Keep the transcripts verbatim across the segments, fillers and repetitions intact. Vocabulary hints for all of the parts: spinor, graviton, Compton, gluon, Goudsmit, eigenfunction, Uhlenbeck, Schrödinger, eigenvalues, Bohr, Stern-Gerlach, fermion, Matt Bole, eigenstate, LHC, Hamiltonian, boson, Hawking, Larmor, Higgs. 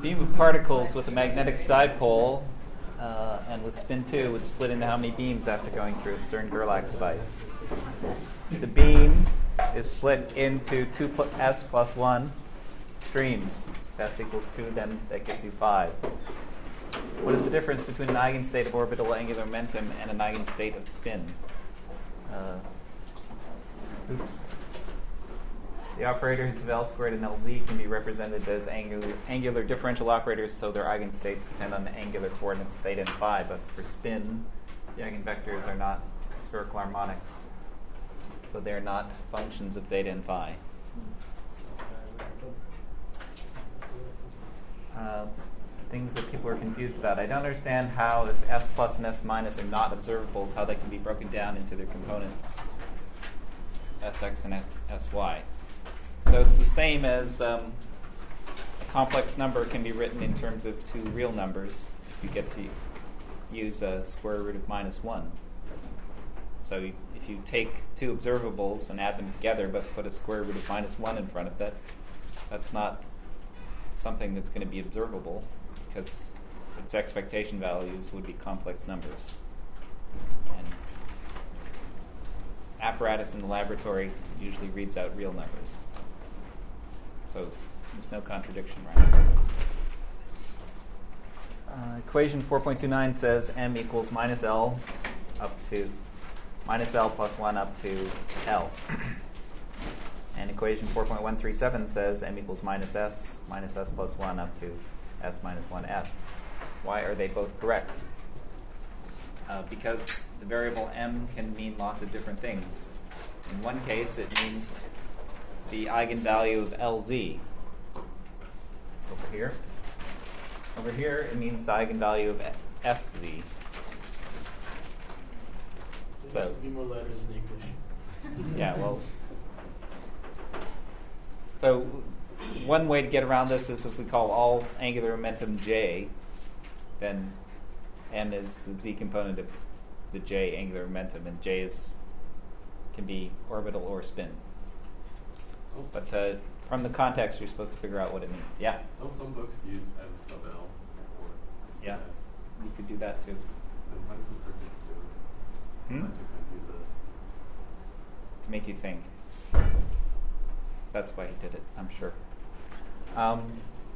beam of particles with a magnetic dipole uh, and with spin two would split into how many beams after going through a Stern-Gerlach device? The beam is split into two s plus one streams. If s equals two, then that gives you five. What is the difference between an eigenstate of orbital angular momentum and an eigenstate of spin? Uh, oops. The operators of L squared and L Z can be represented as angular, angular differential operators, so their eigenstates depend on the angular coordinates theta and phi. But for spin, the eigenvectors are not spherical harmonics, so they are not functions of theta and phi. Uh, things that people are confused about. I don't understand how, if S plus and S minus are not observables, how they can be broken down into their components, Sx and S, Sy. So it's the same as um, a complex number can be written in terms of two real numbers if you get to use a square root of minus one. So you, if you take two observables and add them together but put a square root of minus one in front of that, that's not something that's going to be observable because its expectation values would be complex numbers. And apparatus in the laboratory usually reads out real numbers. So there's no contradiction, right? Uh, equation four point two nine says m equals minus L up to minus L plus one up to L. And equation four point one three seven says m equals minus S minus S plus one up to S minus one S. Why are they both correct? Uh, because the variable m can mean lots of different things. In one case, it means the eigenvalue of Lz. Over here. Over here, it means the eigenvalue of Sz. There so, has to be more letters in English. Yeah, well. So one way to get around this is if we call all angular momentum J, then m is the z component of the J angular momentum, and J is, can be orbital or spin. But uh, from the context, you're supposed to figure out what it means. Yeah? Don't some books use M sub L or M sub S? Yeah, you could do that too. Then how does the purpose do it? Hmm? Not to confuse us. To make you think. That's why he did it, I'm sure. Um,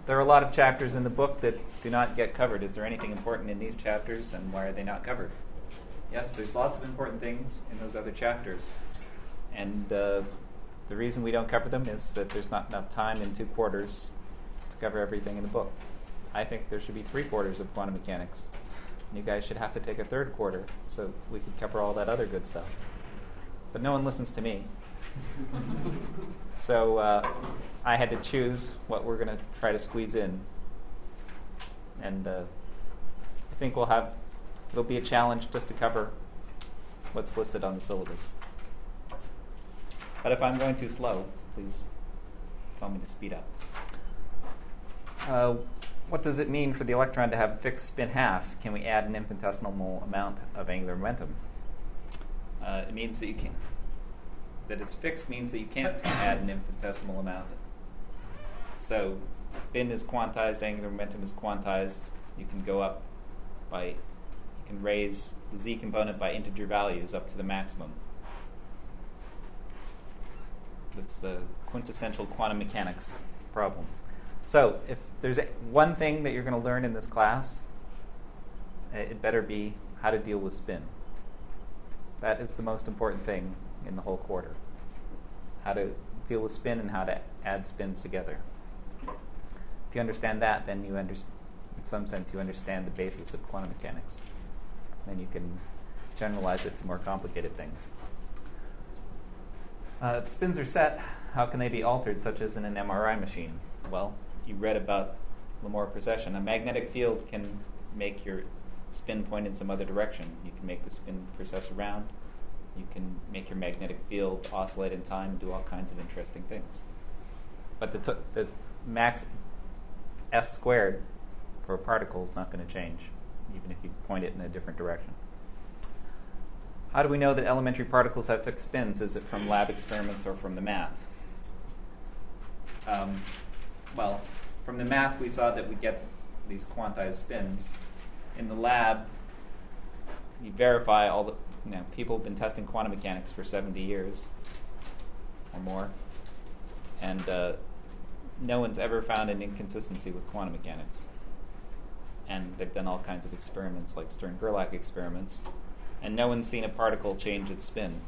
there are a lot of chapters in the book that do not get covered. Is there anything important in these chapters, and why are they not covered? Yes, there's lots of important things in those other chapters. And Uh, the reason we don't cover them is that there's not enough time in two quarters to cover everything in the book. I think there should be three quarters of quantum mechanics. And you guys should have to take a third quarter so we could cover all that other good stuff. But no one listens to me. So uh, I had to choose what we're going to try to squeeze in. And uh, I think we'll have, it'll be a challenge just to cover what's listed on the syllabus. But if I'm going too slow, please tell me to speed up. Uh, what does it mean for the electron to have a fixed spin half? Can we add an infinitesimal amount of angular momentum? Uh, it means that you can't. That it's fixed means that you can't add an infinitesimal amount. So spin is quantized, angular momentum is quantized. You can go up by, you can raise the z component by integer values up to the maximum. That's the quintessential quantum mechanics problem. So if there's a, one thing that you're going to learn in this class, it better be how to deal with spin. That is the most important thing in the whole quarter. How to deal with spin and how to add spins together. If you understand that, then you under, in some sense you understand the basis of quantum mechanics. Then you can generalize it to more complicated things. Uh, if spins are set, how can they be altered, such as in an M R I machine? Well, you read about Larmor precession. A magnetic field can make your spin point in some other direction. You can make the spin precess around. You can make your magnetic field oscillate in time, do all kinds of interesting things. But the, t- the max S squared for a particle is not going to change, even if you point it in a different direction. How do we know that elementary particles have fixed spins? Is it from lab experiments or from the math? Um, well, From the math, we saw that we get these quantized spins. In the lab, you verify all the, you know, people have been testing quantum mechanics for seventy years or more, and uh, no one's ever found an inconsistency with quantum mechanics. And they've done all kinds of experiments, like Stern-Gerlach experiments, and no one's seen a particle change its spin.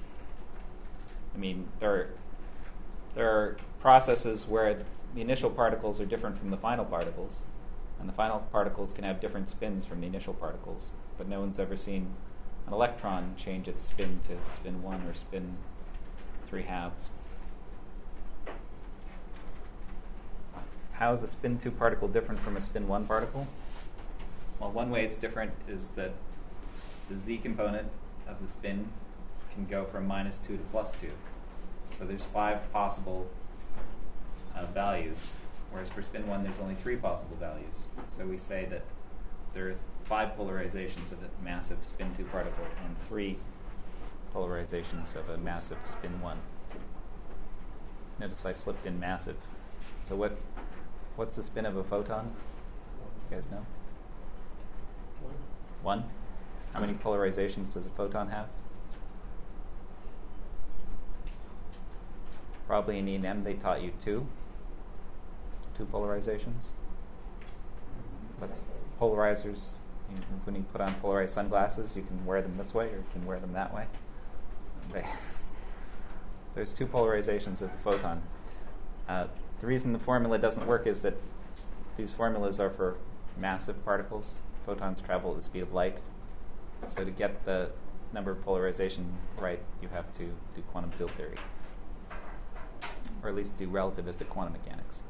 I mean, there are, there are processes where the initial particles are different from the final particles, and the final particles can have different spins from the initial particles, but no one's ever seen an electron change its spin to spin one or spin three halves. How is a spin two particle different from a spin one particle? Well, one way it's different is that the z component of the spin can go from minus two to plus two. So there's five possible uh, values, whereas for spin one there's only three possible values. So we say that there are five polarizations of a massive spin two particle and three polarizations of a massive spin one. Notice I slipped in massive. So what what's the spin of a photon? You guys know? One? How many polarizations does a photon have? Probably in E and M they taught you two. Two polarizations. That's polarizers. You can, when you put on polarized sunglasses, you can wear them this way or you can wear them that way. They There's two polarizations of a photon. Uh, the reason the formula doesn't work is that these formulas are for massive particles. Photons travel at the speed of light. So to get the number of polarization right, you have to do quantum field theory, or at least do relativistic quantum mechanics.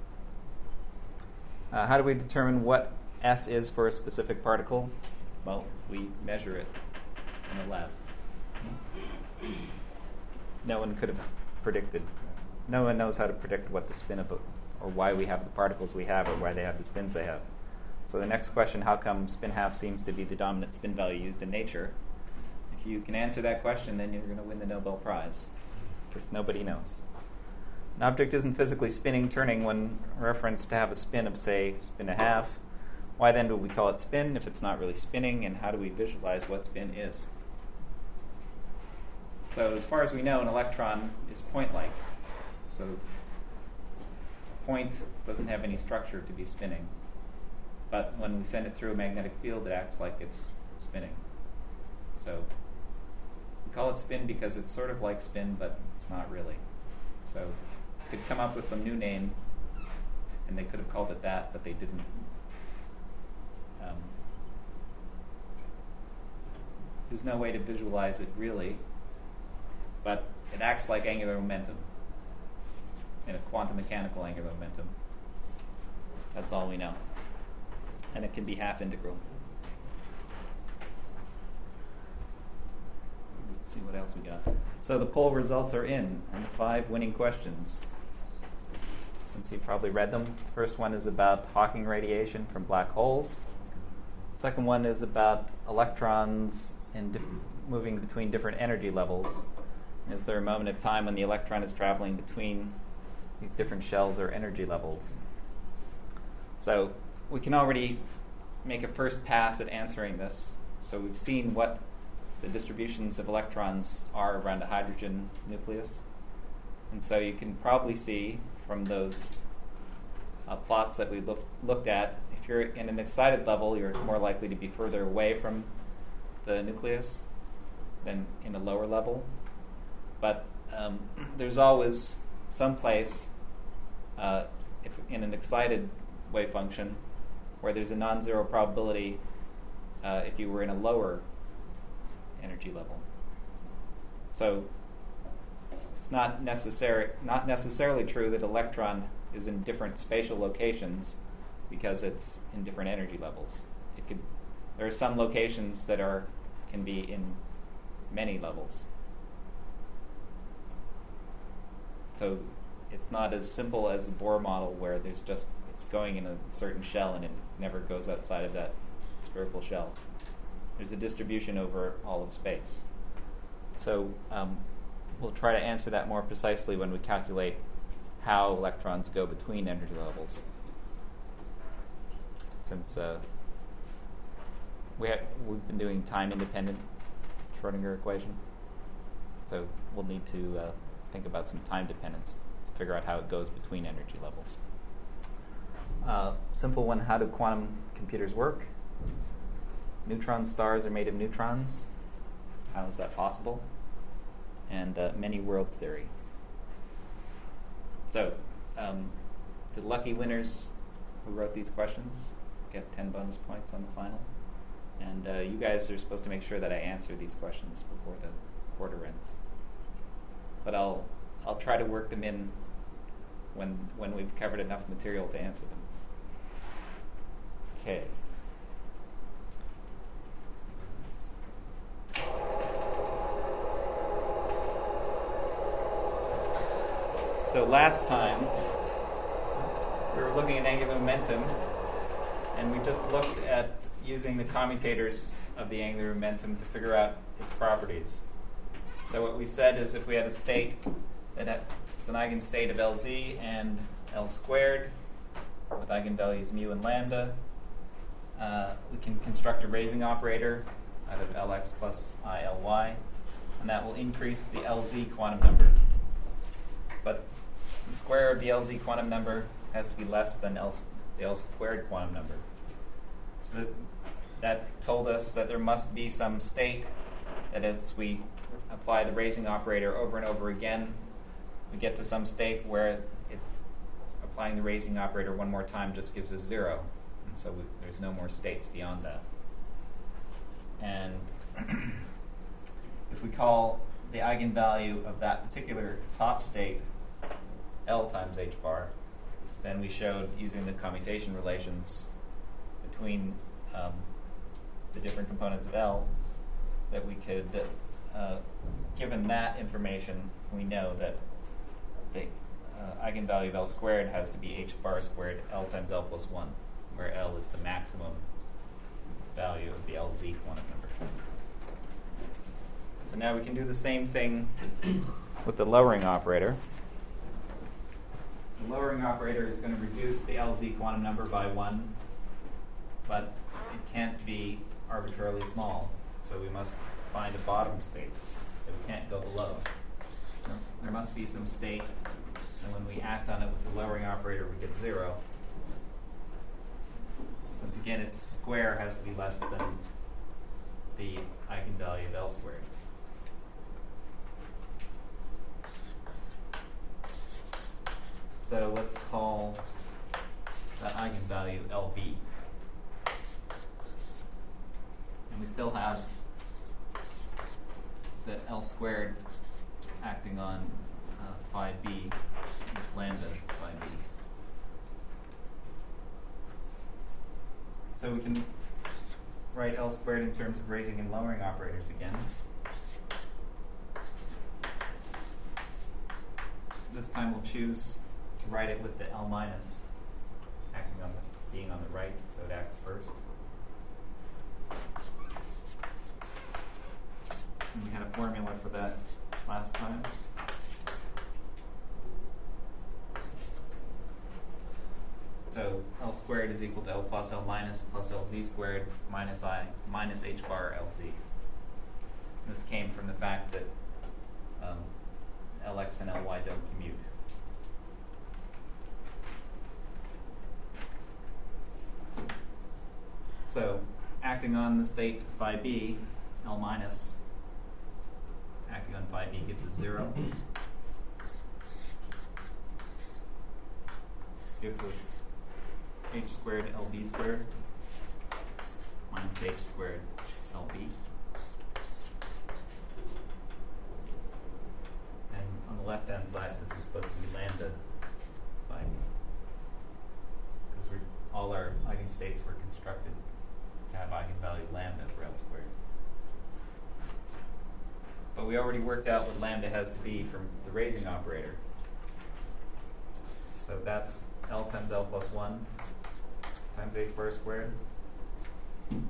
Uh, how do we determine what S is for a specific particle? Well, we measure it in the lab. No one could have predicted. No one knows how to predict what the spin of, a, or why we have the particles we have, or why they have the spins they have. So the next question, how come spin half seems to be the dominant spin value used in nature? If you can answer that question, then you're going to win the Nobel Prize, because nobody knows. An object isn't physically spinning, turning when referenced to have a spin of, say, spin a half. Why then do we call it spin if it's not really spinning, and how do we visualize what spin is? So as far as we know, an electron is point-like. So a point doesn't have any structure to be spinning. But when we send it through a magnetic field, it acts like it's spinning. So we call it spin because it's sort of like spin, but it's not really. So we could come up with some new name, and they could have called it that, but they didn't. Um, there's no way to visualize it really, but it acts like angular momentum, in a quantum mechanical angular momentum. That's all we know. And it can be half integral. Let's see what else we got. So the poll results are in, and the five winning questions. Since you probably read them, the first one is about Hawking radiation from black holes. The second one is about electrons in diff- moving between different energy levels. Is there a moment of time when the electron is traveling between these different shells or energy levels? So we can already make a first pass at answering this. So we've seen what the distributions of electrons are around a hydrogen nucleus. And so you can probably see from those uh, plots that we look, looked at, if you're in an excited level, you're more likely to be further away from the nucleus than in a lower level. But um, there's always some place uh, if in an excited wave function where there's a non-zero probability uh, if you were in a lower energy level. So it's not necessary, not necessarily true that electron is in different spatial locations because it's in different energy levels. It could, there are some locations that are can be in many levels. So it's not as simple as the Bohr model where there's just it's going in a certain shell and it never goes outside of that spherical shell. There's a distribution over all of space. So um, we'll try to answer that more precisely when we calculate how electrons go between energy levels. since uh, we ha we've been doing time-independent Schrödinger equation. So we'll need to uh, think about some time dependence to figure out how it goes between energy levels. Uh, simple one, how do quantum computers work? Neutron stars are made of neutrons. How is that possible? And uh, many worlds theory. So um, the lucky winners who wrote these questions get ten bonus points on the final. And uh, you guys are supposed to make sure that I answer these questions before the quarter ends. But I'll I'll try to work them in when when we've covered enough material to answer them. Okay. So last time we were looking at angular momentum, and we just looked at using the commutators of the angular momentum to figure out its properties. So what we said is if we had a state that is an eigenstate of Lz and L squared with eigenvalues mu and lambda, uh, we can construct a raising operator out of Lx plus I L y, and that will increase the Lz quantum number. But the square of the Lz quantum number has to be less than L, the L squared quantum number. So that, that told us that there must be some state that as we apply the raising operator over and over again, we get to some state where it, applying the raising operator one more time just gives us zero. And so we, there's no more states beyond that. And if we call the eigenvalue of that particular top state L times h bar, then we showed using the commutation relations between um, the different components of L that we could, uh, given that information, we know that the uh, eigenvalue of L squared has to be h bar squared L times L plus one, where L is the maximum value of the Lz quantum number. So now we can do the same thing with the lowering operator. The lowering operator is going to reduce the Lz quantum number by one, but it can't be arbitrarily small, so we must find a bottom state that we can't go below. So there must be some state, and when we act on it with the lowering operator, we get zero. Since again, its square has to be less than the eigenvalue of L squared. So let's call that eigenvalue L B. And we still have the L squared acting on uh, phi B, is lambda phi B. So we can write L squared in terms of raising and lowering operators again. This time we'll choose write it with the L minus acting on the, being on the right, so it acts first. And we had a formula for that last time. So L squared is equal to L plus L minus plus Lz squared minus I minus h bar Lz. And this came from the fact that um, Lx and Ly don't commute. So acting on the state phi B, L minus, acting on phi B gives us zero. This gives us h squared L B squared minus h squared L B. And on the left-hand side, this is supposed to be lambda phi B, because all our eigenstates were constructed to have eigenvalue lambda for L squared. But we already worked out what lambda has to be from the raising operator. So that's L times L plus one times h bar squared. And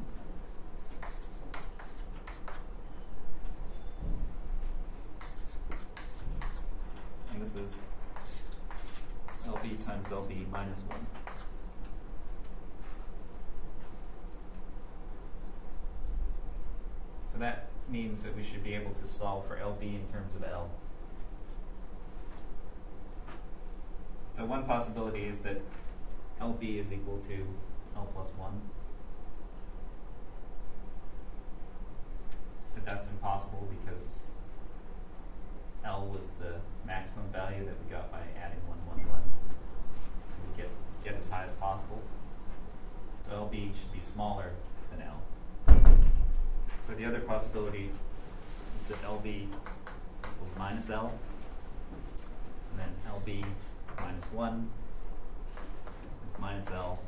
this is L B times L B minus one. So that means that we should be able to solve for L B in terms of L. So one possibility is that L B is equal to L plus one. But that's impossible because L was the maximum value that we got by adding one, one, one. We get, get as high as possible. So L B should be smaller than L. So the other possibility is that L B equals minus L, and then L B minus one is minus L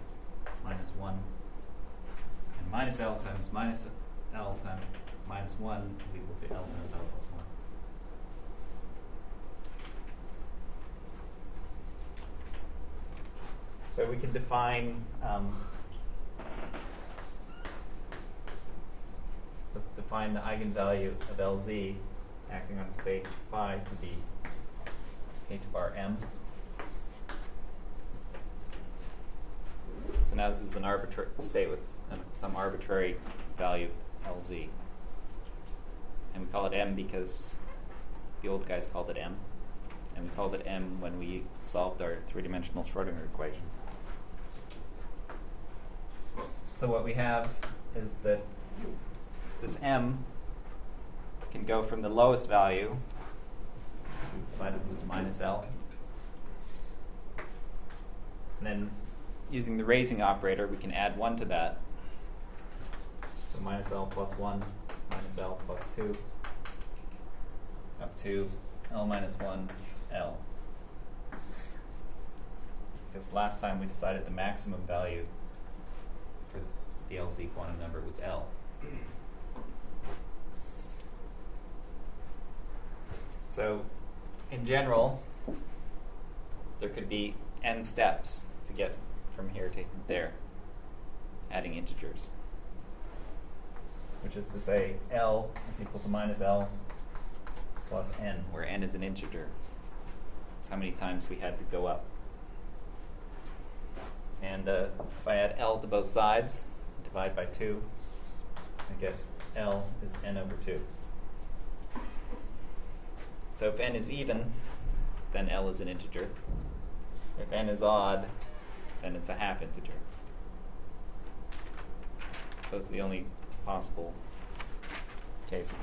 minus one, and minus L times minus L times minus one is equal to L times L plus one. So we can define um, let's define the eigenvalue of L Z acting on state phi to be h bar m. So now this is an arbitrary state with some arbitrary value L Z. And we call it m because the old guys called it m. And we called it m when we solved our three-dimensional Schrödinger equation. So what we have is that this m can go from the lowest value, we decided it was minus L, and then using the raising operator we can add one to that, so minus L plus one, minus L plus two, up to L minus one, L. Because last time we decided the maximum value for the L Z quantum number was L. So, in general, there could be n steps to get from here to there, adding integers. Which is to say, L is equal to minus L plus n, where n is an integer. That's how many times we had to go up. And uh, if I add L to both sides, divide by two, I get L is n over two. So if n is even, then L is an integer. If n is odd, then it's a half integer. Those are the only possible cases.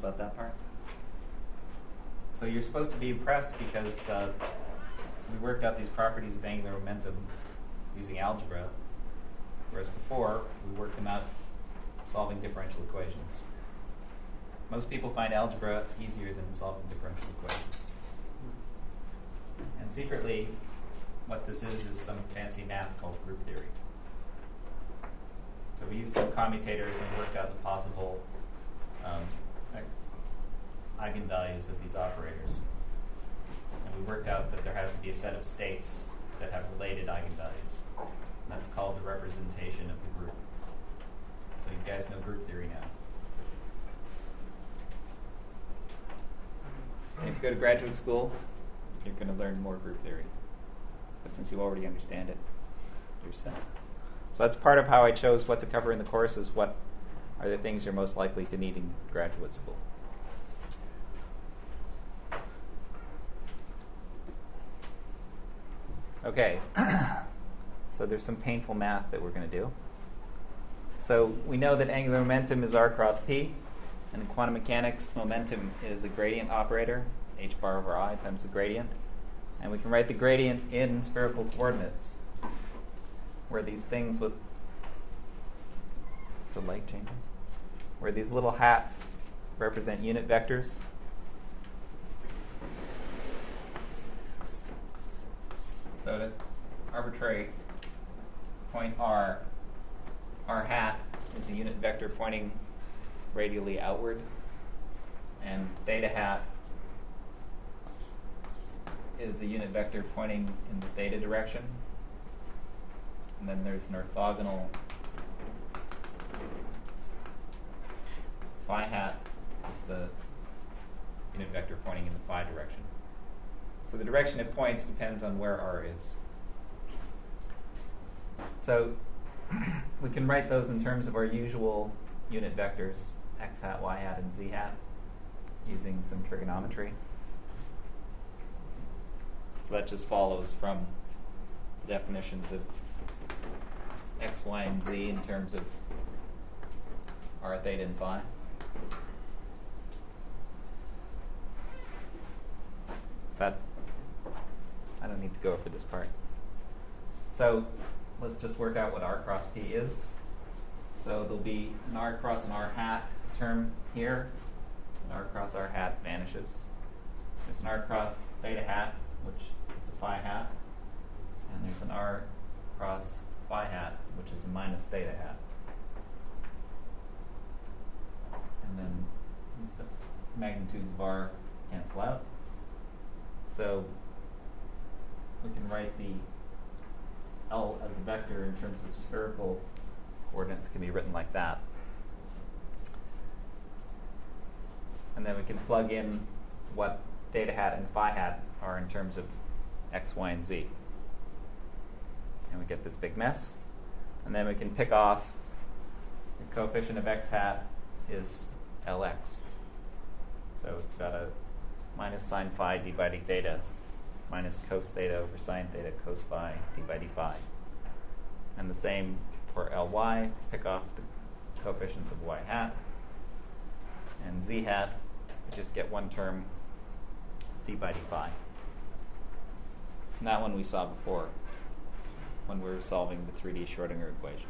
About that part. So you're supposed to be impressed because uh, we worked out these properties of angular momentum using algebra, whereas before we worked them out solving differential equations. Most people find algebra easier than solving differential equations. And secretly, what this is is some fancy map called group theory. So we used some commutators and worked out the possible um, eigenvalues of these operators. And we worked out that there has to be a set of states that have related eigenvalues. And that's called the representation of the group. So you guys know group theory now. And if you go to graduate school, you're going to learn more group theory. But since you already understand it, you're set. So that's part of how I chose what to cover in the course, is what are the things you're most likely to need in graduate school. Okay, so there's some painful math that we're going to do. So we know that angular momentum is r cross p, and in quantum mechanics, momentum is a gradient operator, h bar over I times the gradient. And we can write the gradient in spherical coordinates, where these things with, it's the light changing, where these little hats represent unit vectors. So at an arbitrary point R, R hat is a unit vector pointing radially outward, and theta hat is a unit vector pointing in the theta direction. And then there's an orthogonal phi hat is the unit vector pointing in the phi direction. So the direction it points depends on where R is. So we can write those in terms of our usual unit vectors, x hat, y hat, and z hat, using some trigonometry. So that just follows from the definitions of x, y, and z in terms of r, theta, and phi. So that, I don't need to go over this part. So let's just work out what r cross p is. So there'll be an r cross an r hat term here. An r cross r hat vanishes. There's an r cross theta hat, which is a phi hat. And there's an r cross phi hat, which is a minus theta hat. And then the magnitudes of r cancel out. So we can write the L as a vector in terms of spherical coordinates can be written like that. And then we can plug in what theta hat and phi hat are in terms of x, y, and z. And we get this big mess. And then we can pick off the coefficient of x hat is L X. So it's got a minus sine phi d by d theta minus cos theta over sine theta cos phi d by d phi. And the same for L Y, pick off the coefficients of y hat. And z hat, we just get one term, d by d phi. And that one we saw before when we were solving the three D Schrödinger equation.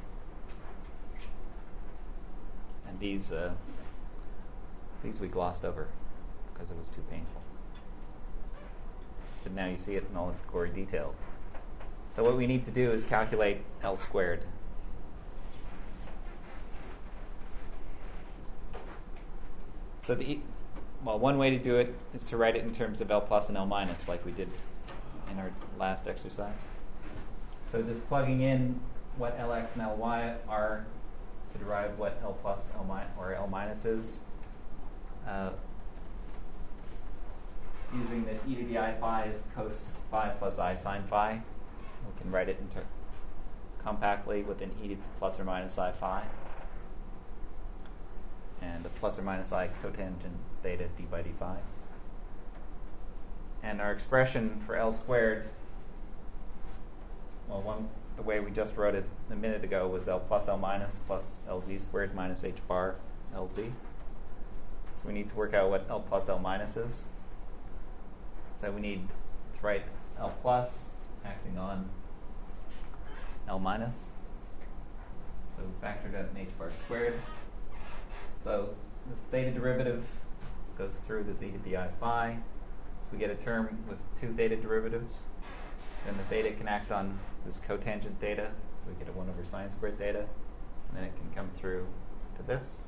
And these, uh, these we glossed over because it was too painful. But now you see it in all its gory detail. So what we need to do is calculate L squared. So the e well, one way to do it is to write it in terms of L plus and L minus, like we did in our last exercise. So just plugging in what L X and L Y are to derive what L plus L min or L minus is. Uh, using that e to the I phi is cos phi plus I sine phi. We can write it inter compactly with an e to plus or minus I phi and a plus or minus I cotangent theta d by d phi. And our expression for L squared, well, one, the way we just wrote it a minute ago was L plus L minus plus L Z squared minus H bar L Z. So we need to work out what L plus L minus is. So we need to write L plus acting on L minus. So we factored out an H bar squared. So this theta derivative goes through this e to the I phi. So we get a term with two theta derivatives. Then the theta can act on this cotangent theta. So we get a one over sine squared theta. And then it can come through to this.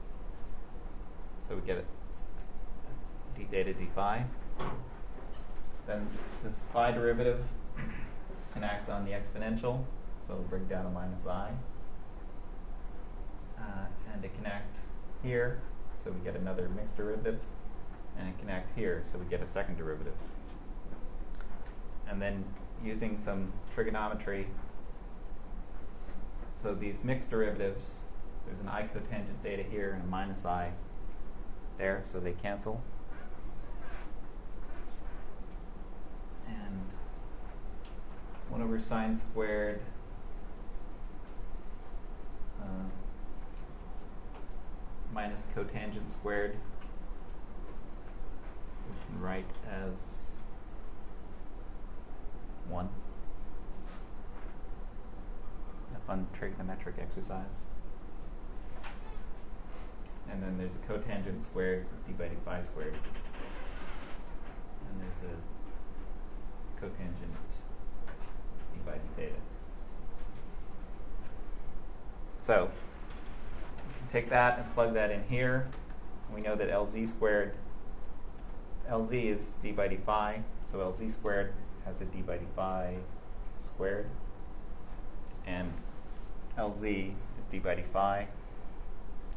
So we get it d theta d phi. Then this phi derivative can act on the exponential, so it'll bring down a minus I. Uh, and it can act here, so we get another mixed derivative. And it can act here, so we get a second derivative. And then using some trigonometry, so these mixed derivatives, there's an I cotangent theta here and a minus I there, so they cancel. And one over sine squared uh, minus cotangent squared, we can write as one. A fun trigonometric exercise. And then there's a cotangent squared d by d phi squared. And there's a cotangent d by d theta. So take that and plug that in here. We know that L Z squared, L Z is d by d phi, so L Z squared has a d by d phi squared, and L Z is d by d phi,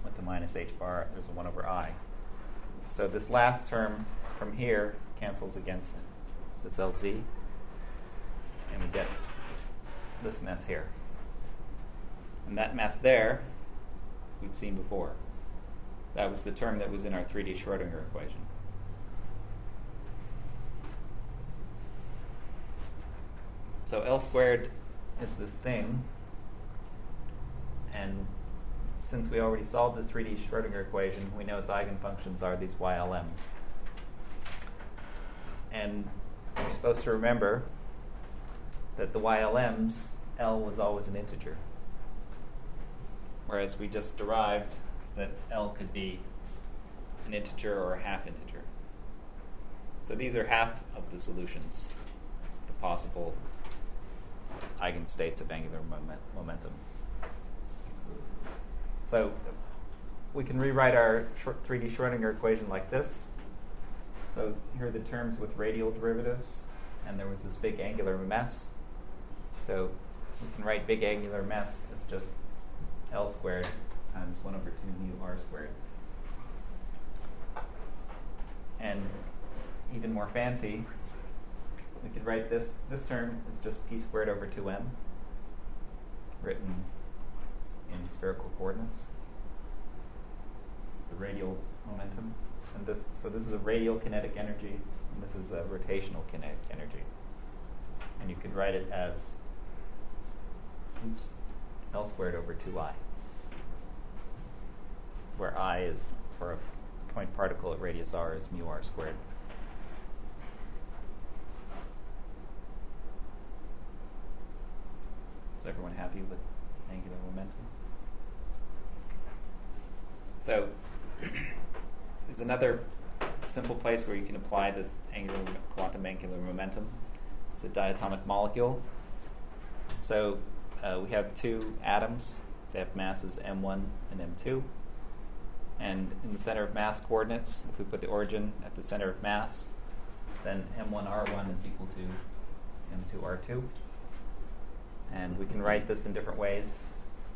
with the minus h bar, there's a one over I. So this last term from here cancels against this L Z, and we get this mess here. And that mess there, we've seen before. That was the term that was in our three D Schrödinger equation. So L squared is this thing, and since we already solved the three D Schrödinger equation, we know its eigenfunctions are these Y L Ms. And we're supposed to remember that the Y L Ms, L was always an integer, whereas we just derived that L could be an integer or a half integer. So these are half of the solutions, the possible eigenstates of angular moment, momentum. So we can rewrite our three D Schrödinger equation like this. So here are the terms with radial derivatives, and there was this big angular mess. So we can write big angular mess as just L squared times one over two mu R squared. And even more fancy, we could write this, this term is just P squared over two M, written in spherical coordinates, the radial momentum. And this, so this is a radial kinetic energy, and this is a rotational kinetic energy. And you could write it as oops, L squared over two I, where I is, for a point particle at radius r, is mu r squared. Is everyone happy with angular momentum? So there's another simple place where you can apply this angular, quantum angular momentum. It's a diatomic molecule. So uh, we have two atoms. They have masses m one and m two. And in the center of mass coordinates, if we put the origin at the center of mass, then m one r one is equal to m two r two. And we can write this in different ways.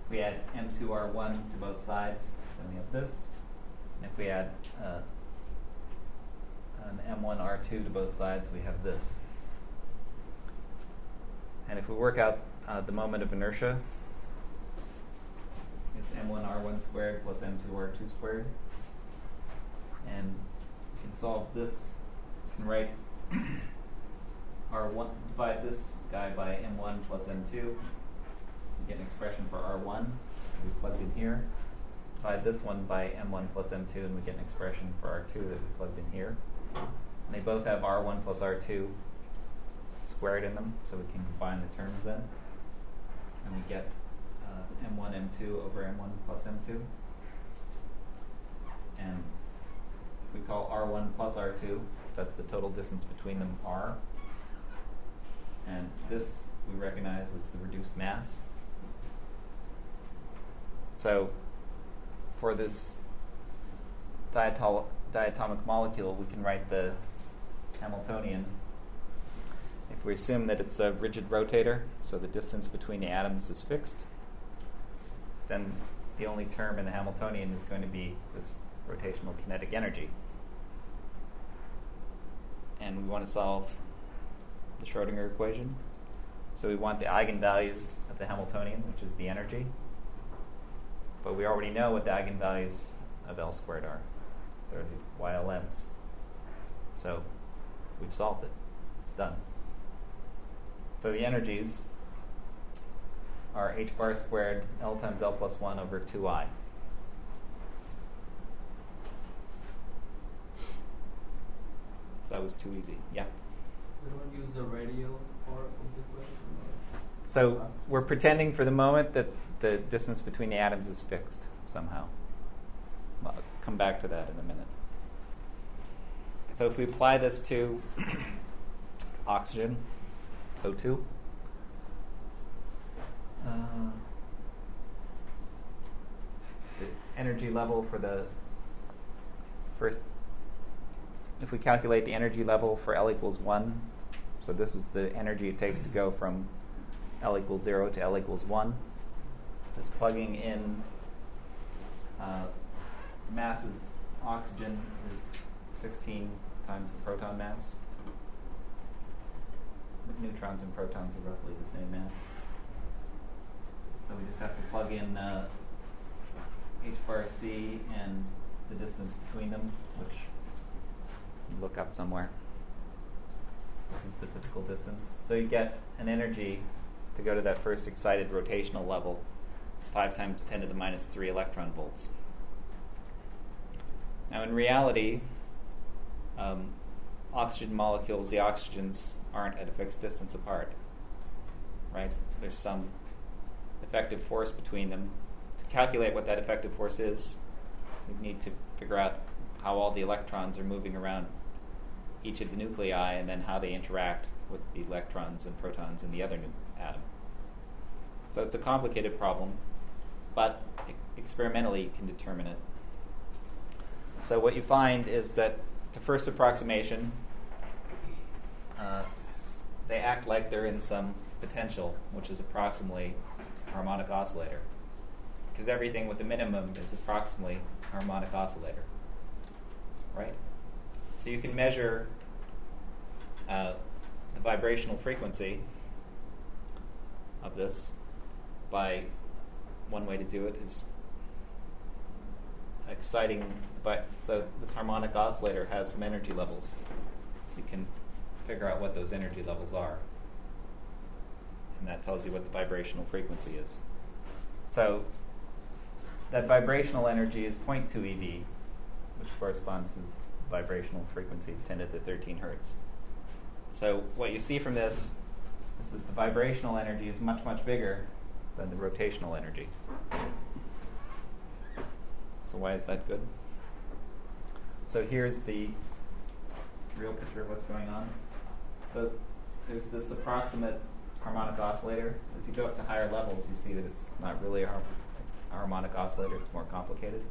If we add m two r one to both sides, then we have this. And if we add uh, an m one r two to both sides, we have this. And if we work out uh, the moment of inertia, it's m one r one squared plus m two r two squared. And we can solve this. We can write r one, divide this guy by m one plus m two. You get an expression for r one. We plugged in here. Divide this one by m one plus m two, and we get an expression for r two that we plugged in here. And they both have r one plus r two squared in them, so we can combine the terms then. And we get uh, m one m two over m one plus m two. And we call r one plus r two, that's the total distance between them, r. And this we recognize as the reduced mass. So for this diato- diatomic molecule, we can write the Hamiltonian. If we assume that it's a rigid rotator, so the distance between the atoms is fixed, then the only term in the Hamiltonian is going to be this rotational kinetic energy. And we want to solve the Schrödinger equation. So we want the eigenvalues of the Hamiltonian, which is the energy. But we already know what the eigenvalues of L squared are. They're the Y L Ms. So we've solved it. It's done. So the energies are h bar squared L times L plus one over two I. So that was too easy. Yeah? We don't use the radial part of the equation? So we're pretending for the moment that the distance between the atoms is fixed somehow. I'll come back to that in a minute. So if we apply this to oxygen, O two, uh, the energy level for the first, if we calculate the energy level for L equals one, so this is the energy it takes to go from L equals zero to L equals one, just plugging in Uh, mass of oxygen is sixteen times the proton mass. Neutrons and protons are roughly the same mass. So we just have to plug in uh, h bar c and the distance between them, which you look up somewhere. This is the typical distance. So you get an energy to go to that first excited rotational level. It's five times ten to the minus three electron volts. Now in reality, um, oxygen molecules, the oxygens, aren't at a fixed distance apart, right? There's some effective force between them. To calculate what that effective force is, we need to figure out how all the electrons are moving around each of the nuclei and then how they interact with the electrons and protons in the other atom. So it's a complicated problem, but e- experimentally you can determine it. So what you find is that the first approximation, uh, they act like they're in some potential, which is approximately a harmonic oscillator, because everything with a minimum is approximately a harmonic oscillator, right? So you can measure uh, the vibrational frequency of this by, one way to do it is exciting, but so this harmonic oscillator has some energy levels. You can figure out what those energy levels are, and that tells you what the vibrational frequency is. So that vibrational energy is zero point two E V, which corresponds to vibrational frequency of ten to the thirteen hertz. So what you see from this is that the vibrational energy is much, much bigger than the rotational energy. So why is that good? So here's the real picture of what's going on. So there's this approximate harmonic oscillator. As you go up to higher levels, you see that it's not really a har- harmonic oscillator. It's more complicated.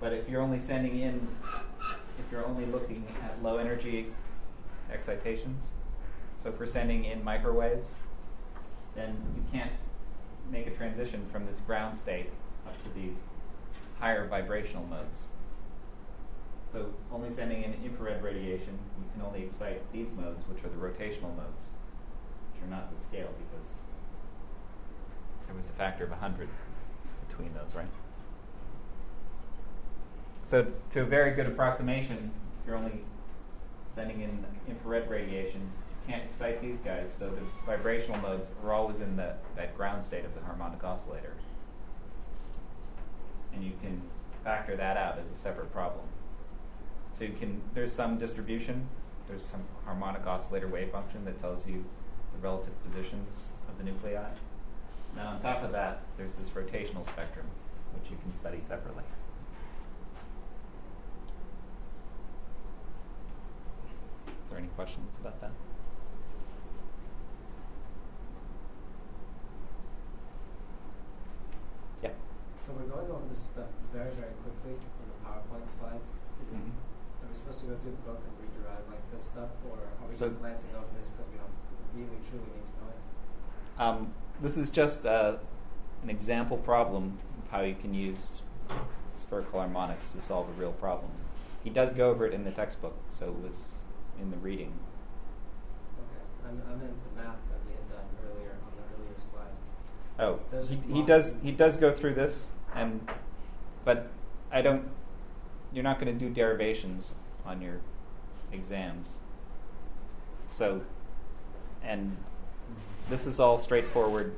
But if you're only sending in, if you're only looking at low energy excitations, so if we're sending in microwaves, then you can't make a transition from this ground state up to these higher vibrational modes. So only sending in infrared radiation, you can only excite these modes, which are the rotational modes, which are not to scale because there was a factor of one hundred between those, right? So to a very good approximation, if you're only sending in infrared radiation, can't excite these guys, so the vibrational modes are always in the, that ground state of the harmonic oscillator. And you can factor that out as a separate problem. So you can, there's some distribution, there's some harmonic oscillator wave function that tells you the relative positions of the nuclei. Now on top of that, there's this rotational spectrum, which you can study separately. Are there any questions about that? So we're going over this stuff very, very quickly in the PowerPoint slides. Is mm-hmm. it, are we supposed to go through the book and rederive like this stuff, or are we so just glancing over this because we don't really truly need to know it? Um, this is just uh, an example problem of how you can use spherical harmonics to solve a real problem. He does go over it in the textbook, so it was in the reading. Okay, I'm, I'm in the math that we had done earlier on the earlier slides. Oh, he, he does. He does go through this. And, but I don't, you're not going to do derivations on your exams. So, and this is all straightforward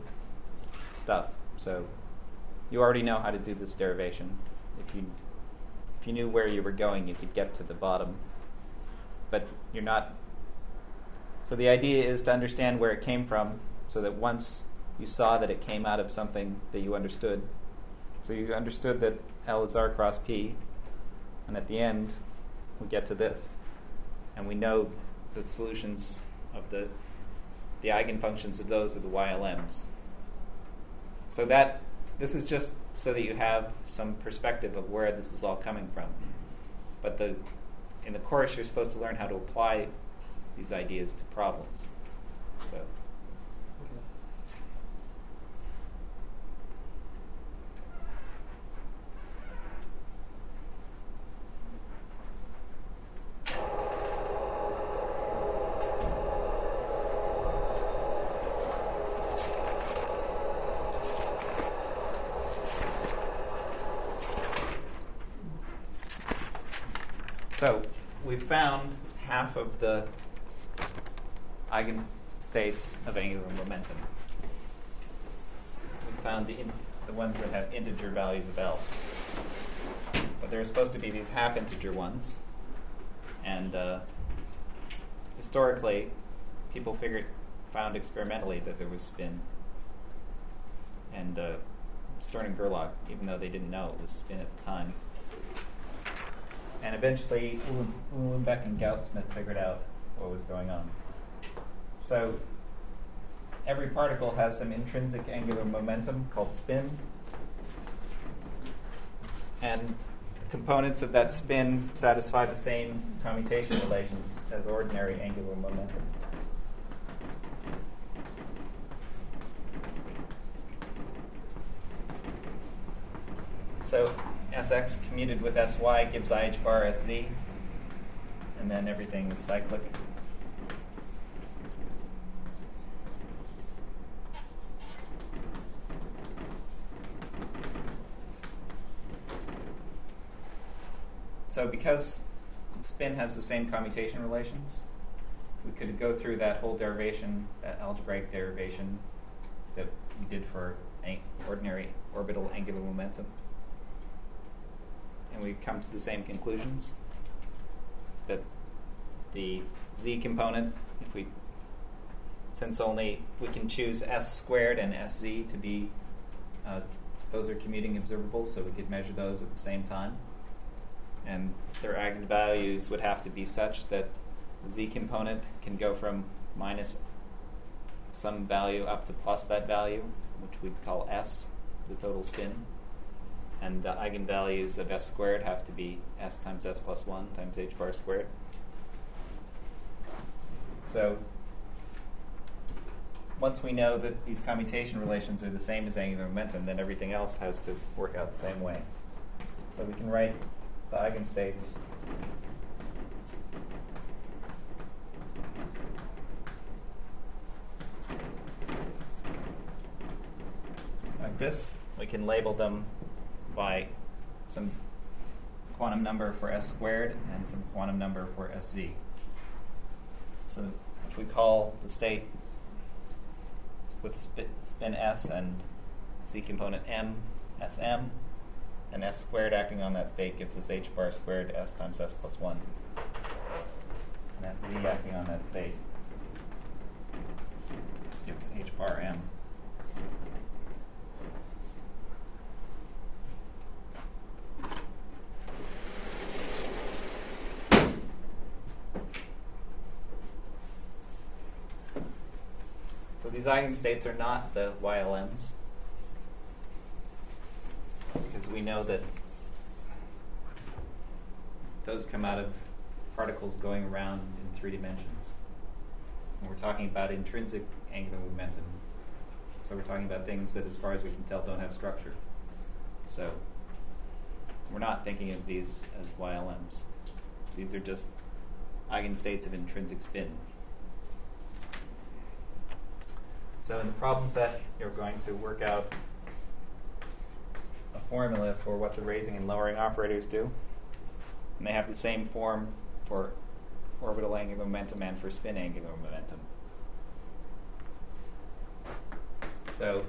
stuff. So you already know how to do this derivation. If you, if you knew where you were going, you could get to the bottom. But you're not, so the idea is to understand where it came from so that once you saw that it came out of something that you understood, so you understood that L is R cross P, and at the end we get to this, and we know the solutions of the the eigenfunctions of those are the Y L Ms. So that this is just so that you have some perspective of where this is all coming from. But the in the course you're supposed to learn how to apply these ideas to problems. So. Okay. So we found half of the eigenstates of angular momentum. We found the, in the ones that have integer values of L. But there are supposed to be these half-integer ones. And uh, historically, people figured, found experimentally that there was spin. And uh, Stern-Gerlach, even though they didn't know it was spin at the time. And eventually, Uhlenbeck and Goudsmit figured out what was going on. So every particle has some intrinsic angular momentum called spin. And components of that spin satisfy the same commutation relations as ordinary angular momentum. So Sx commuted with Sy gives I H bar Sz, and then everything is cyclic. So because spin has the same commutation relations, we could go through that whole derivation, that algebraic derivation that we did for ordinary orbital angular momentum. And we come to the same conclusions, that the z component, if we, since only we can choose s squared and sz to be, uh, those are commuting observables, so we could measure those at the same time. And their eigenvalues would have to be such that the z component can go from minus some value up to plus that value, which we'd call s, the total spin. And the eigenvalues of s squared have to be s times s plus one times h bar squared. So once we know that these commutation relations are the same as angular momentum, then everything else has to work out the same way. So we can write the eigenstates like this. We can label them by some quantum number for S squared and some quantum number for S z. So which we call the state with spin S and z component M, S m, and S squared acting on that state gives us H bar squared S times S plus one. And S z acting on that state gives H bar M. These eigenstates are not the Y L Ms, because we know that those come out of particles going around in three dimensions. And we're talking about intrinsic angular momentum. So we're talking about things that, as far as we can tell, don't have structure. So we're not thinking of these as Y L Ms. These are just eigenstates of intrinsic spin. So in the problem set, you're going to work out a formula for what the raising and lowering operators do. And they have the same form for orbital angular momentum and for spin angular momentum. So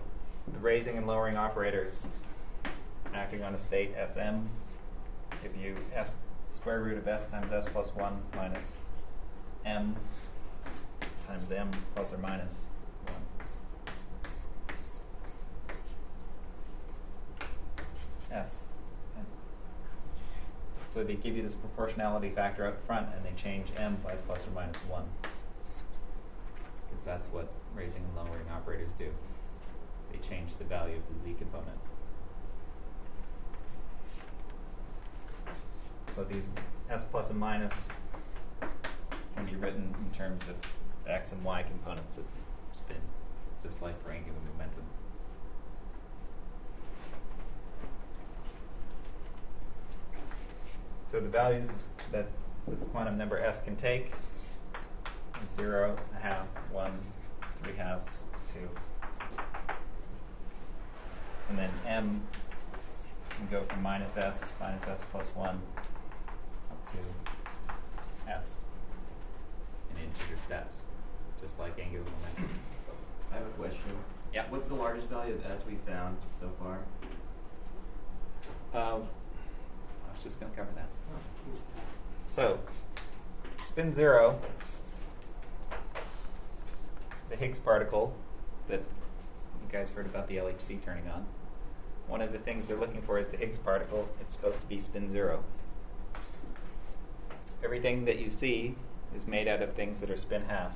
the raising and lowering operators acting on a state Sm give you s square root of s times s plus one minus m times m plus or minus. S. So they give you this proportionality factor up front, and they change m by plus or minus one, because that's what raising and lowering operators do. They change the value of the z component. So these s plus and minus can be written in terms of the x and y components of spin, just like for angular momentum. So the values that this quantum number S can take are zero, a half, one, three halves, two. And then M can go from minus S, minus S plus one, up to s in integer steps, just like angular momentum. I have a question. Yeah. What's the largest value of s we found so far? Um, I was just going to cover that. Oh, cool. So, spin zero, the Higgs particle that you guys heard about the L H C turning on. One of the things they're looking for is the Higgs particle. It's supposed to be spin zero. Everything that you see is made out of things that are spin half.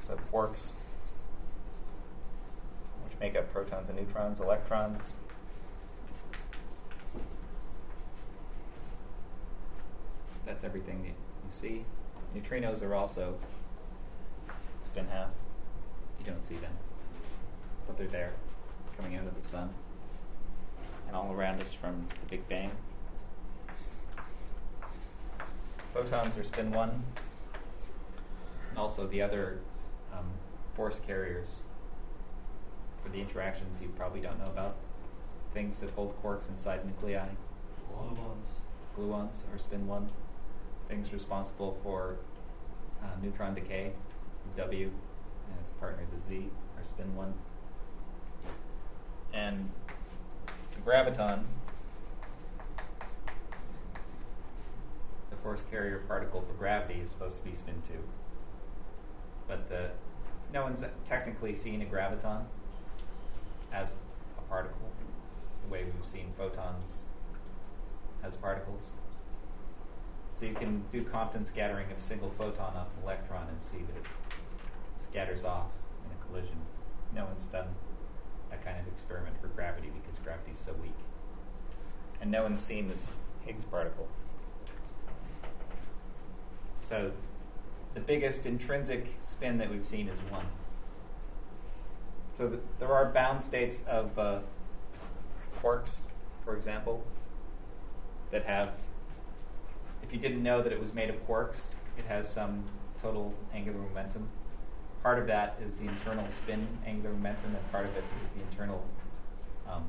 So quarks, which make up protons and neutrons, electrons. That's everything that you see. Neutrinos are also spin half. You don't see them, but they're there, coming out of the sun, and all around us from the Big Bang. Photons are spin one, and also the other um, force carriers for the interactions you probably don't know about. Things that hold quarks inside nuclei. Gluons. Gluons are spin one. Things responsible for uh, neutron decay, the W, and its partner, the Z, are spin one. And the graviton, the force carrier particle for gravity, is supposed to be spin two. But the, no one's technically seen a graviton as a particle, the way we've seen photons as particles. So you can do Compton scattering of a single photon off an electron and see that it scatters off in a collision. No one's done that kind of experiment for gravity because gravity is so weak. And no one's seen this Higgs particle. So the biggest intrinsic spin that we've seen is one. So th there are bound states of uh, quarks, for example, that have, if you didn't know that it was made of quarks, it has some total angular momentum. Part of that is the internal spin angular momentum, and part of it is the internal um,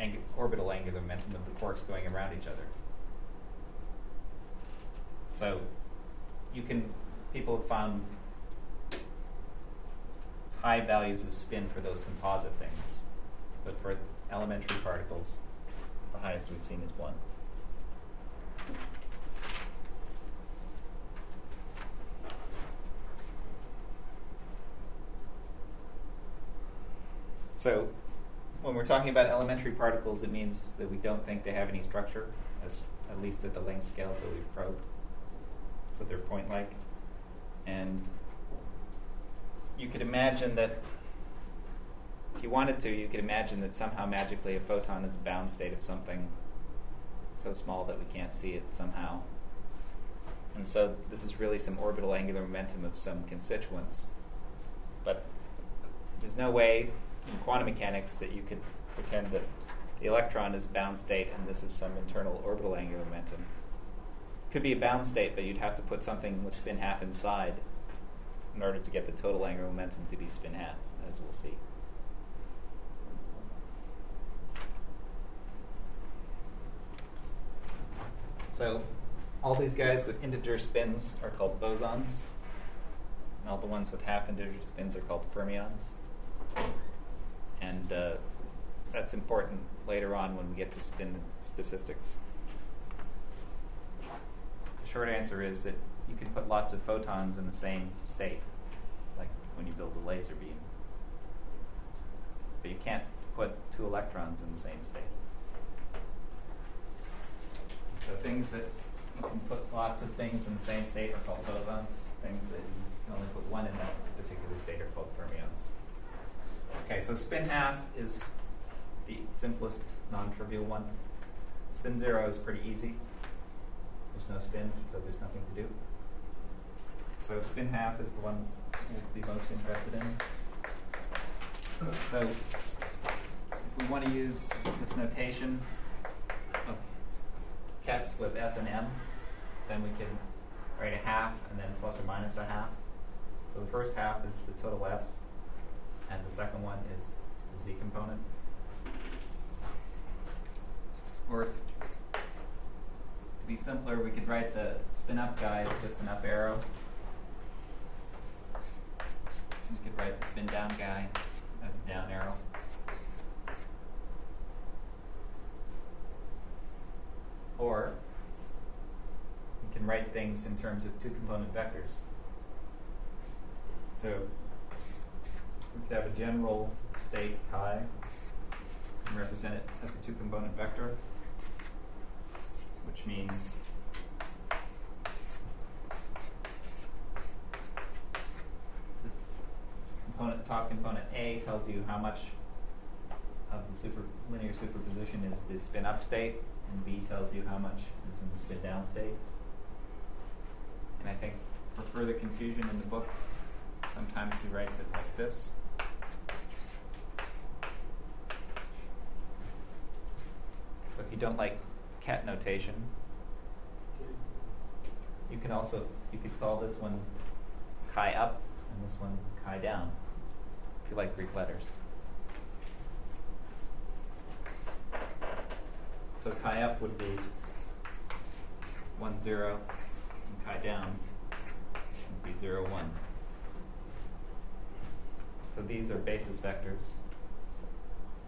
angu orbital angular momentum of the quarks going around each other. So you can, people have found high values of spin for those composite things, but for elementary particles, the highest we've seen is one. So when we're talking about elementary particles, it means that we don't think they have any structure, as, at least at the length scales that we've probed. So they're point-like. And you could imagine that, if you wanted to, you could imagine that somehow magically a photon is a bound state of something so small that we can't see it somehow. And so this is really some orbital angular momentum of some constituents. But there's no way in quantum mechanics that you could pretend that the electron is a bound state and this is some internal orbital angular momentum. It could be a bound state, but you'd have to put something with spin half inside in order to get the total angular momentum to be spin half, as we'll see. So all these guys with integer spins are called bosons, and all the ones with half integer spins are called fermions. And uh, that's important later on when we get to spin statistics. The short answer is that you can put lots of photons in the same state, like when you build a laser beam. But you can't put two electrons in the same state. So things that you can put lots of things in the same state are called bosons. Things that you can only put one in that particular state are called fermions. Okay, so spin half is the simplest, non-trivial one. Spin zero is pretty easy. There's no spin, so there's nothing to do. So spin half is the one we'll be most interested in. So if we want to use this notation of kets with s and m, then we can write a half and then plus or minus a half. So the first half is the total s, and the second one is the z component. Or To be simpler, we could write the spin-up guy as just an up arrow. We could write the spin-down guy as a down arrow. Or we can write things in terms of two-component vectors. So we could have a general state chi and represent it as a two-component vector, which means this component, top component A tells you how much of the super linear superposition is the spin-up state, and B tells you how much is in the spin-down state. And I think for further confusion in the book, sometimes he writes it like this. So if you don't like cat notation, you can also, you could call this one chi up and this one chi down, if you like Greek letters. So chi up would be one zero, and chi down would be zero one. So these are basis vectors,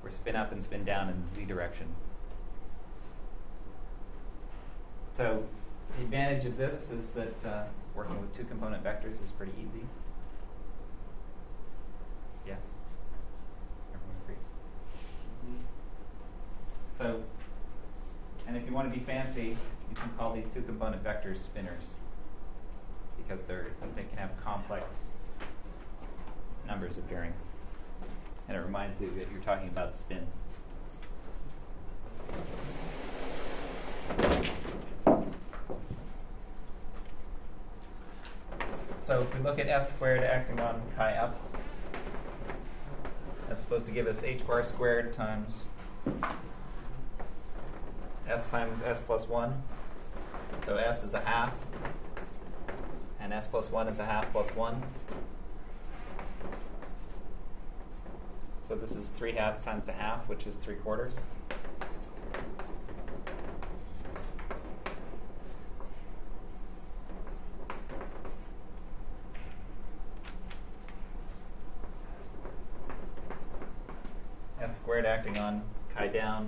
where spin up and spin down in the z direction. So the advantage of this is that uh, working with two-component vectors is pretty easy. Yes? Everyone agrees? Mm-hmm. So, and if you want to be fancy, you can call these two-component vectors spinners, because they're, they can have complex numbers appearing. And it reminds you that you're talking about spin. So if we look at S squared acting on chi up, that's supposed to give us h bar squared times S times S plus one. So S is a half, and S plus one is a half plus one. So this is three halves times a half, which is three quarters. Squared acting on chi down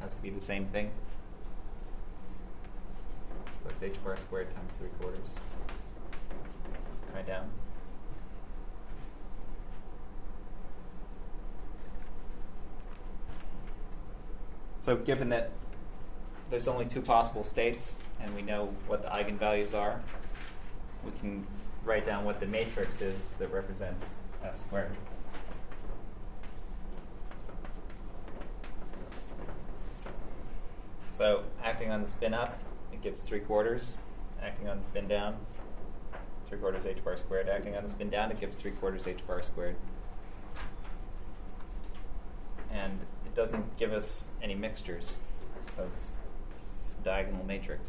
has to be the same thing. So it's h bar squared times three quarters chi down. So given that there's only two possible states and we know what the eigenvalues are, we can write down what the matrix is that represents S squared. So acting on the spin up, it gives three quarters. Acting on the spin down, three quarters h bar squared. Acting on the spin down, it gives three quarters h bar squared. And it doesn't give us any mixtures, so it's a diagonal matrix.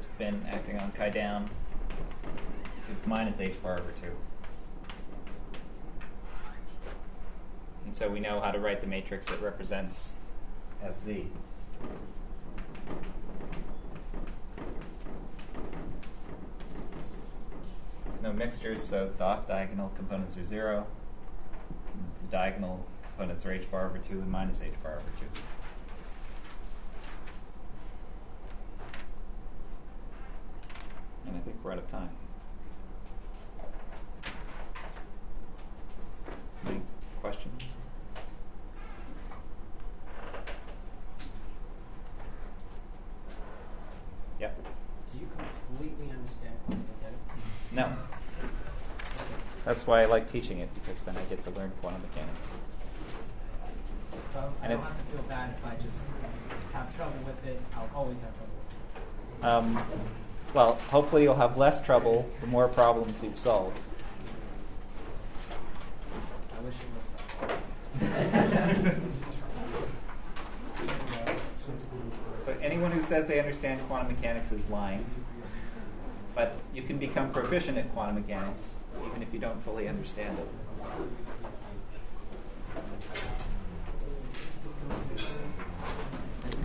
Spin acting on chi down gives minus h bar over two. And so we know how to write the matrix that represents S Z. There's no mixtures, so the off-diagonal components are zero. The diagonal components are h bar over two and minus h bar over two. And I think we're out of time. Any questions? Yeah? Do you completely understand quantum mechanics? No. Okay. That's why I like teaching it, because then I get to learn quantum mechanics. phone. I don't have to feel bad if I just have trouble with it. I'll always have trouble with it. Um, well, hopefully you'll have less trouble the more problems you've solved. I wish it would. So anyone who says they understand quantum mechanics is lying. But you can become proficient at quantum mechanics even if you don't fully understand it.